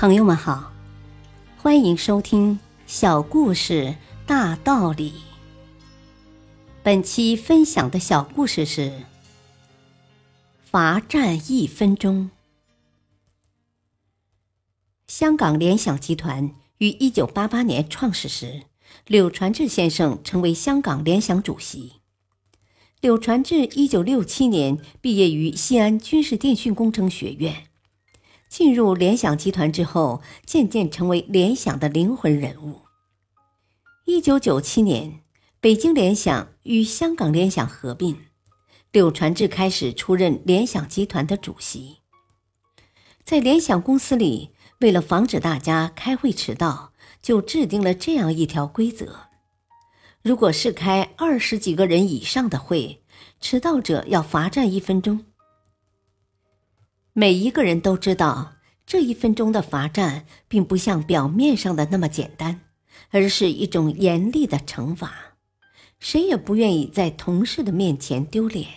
朋友们好，欢迎收听小故事大道理。本期分享的小故事是罚站1分钟。香港联想集团于1988年创始时，柳传志先生成为香港联想主席。柳传志1967年毕业于西安军事电讯工程学院。进入联想集团之后，渐渐成为联想的灵魂人物。1997年，北京联想与香港联想合并，柳传志开始出任联想集团的主席。在联想公司里，为了防止大家开会迟到，就制定了这样一条规则：如果是开20几个人以上的会，迟到者要罚站1分钟。每一个人都知道，这1分钟的罚站并不像表面上的那么简单，而是一种严厉的惩罚，谁也不愿意在同事的面前丢脸。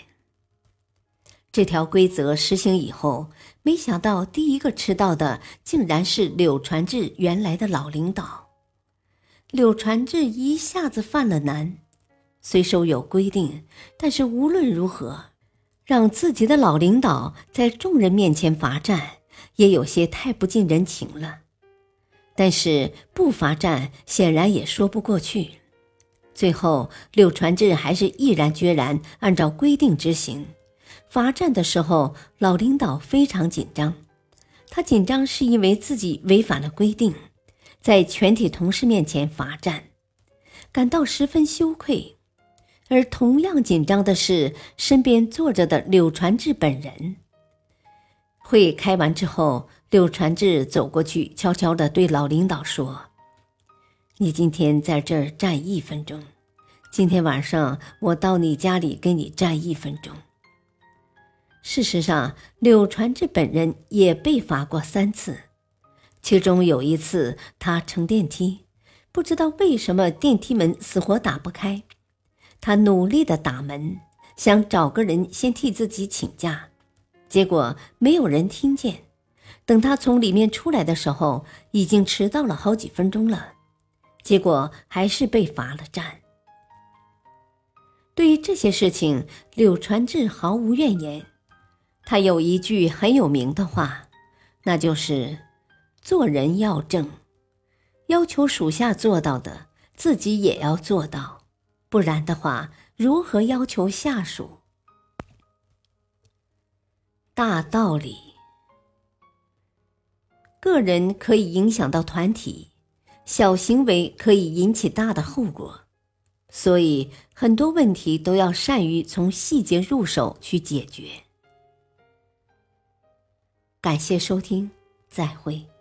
这条规则实行以后，没想到第一个迟到的竟然是柳传志原来的老领导。柳传志一下子犯了难，虽说有规定，但是无论如何让自己的老领导在众人面前罚站，也有些太不近人情了。但是不罚站显然也说不过去。最后，柳传志还是毅然决然按照规定执行。罚站的时候，老领导非常紧张。他紧张是因为自己违反了规定，在全体同事面前罚站，感到十分羞愧。而同样紧张的是身边坐着的柳传志本人。会开完之后，柳传志走过去，悄悄地对老领导说：“你今天在这儿站1分钟，今天晚上我到你家里给你站1分钟。”事实上，柳传志本人也被罚过3次，其中有一次他乘电梯，不知道为什么电梯门死活打不开。他努力地打门，想找个人先替自己请假，结果没有人听见。等他从里面出来的时候，已经迟到了好几分钟了，结果还是被罚了站。对于这些事情，柳传志毫无怨言。他有一句很有名的话，那就是做人要正，要求属下做到的，自己也要做到，不然的话，如何要求下属？大道理。个人可以影响到团体，小行为可以引起大的后果，所以很多问题都要善于从细节入手去解决。感谢收听，再会。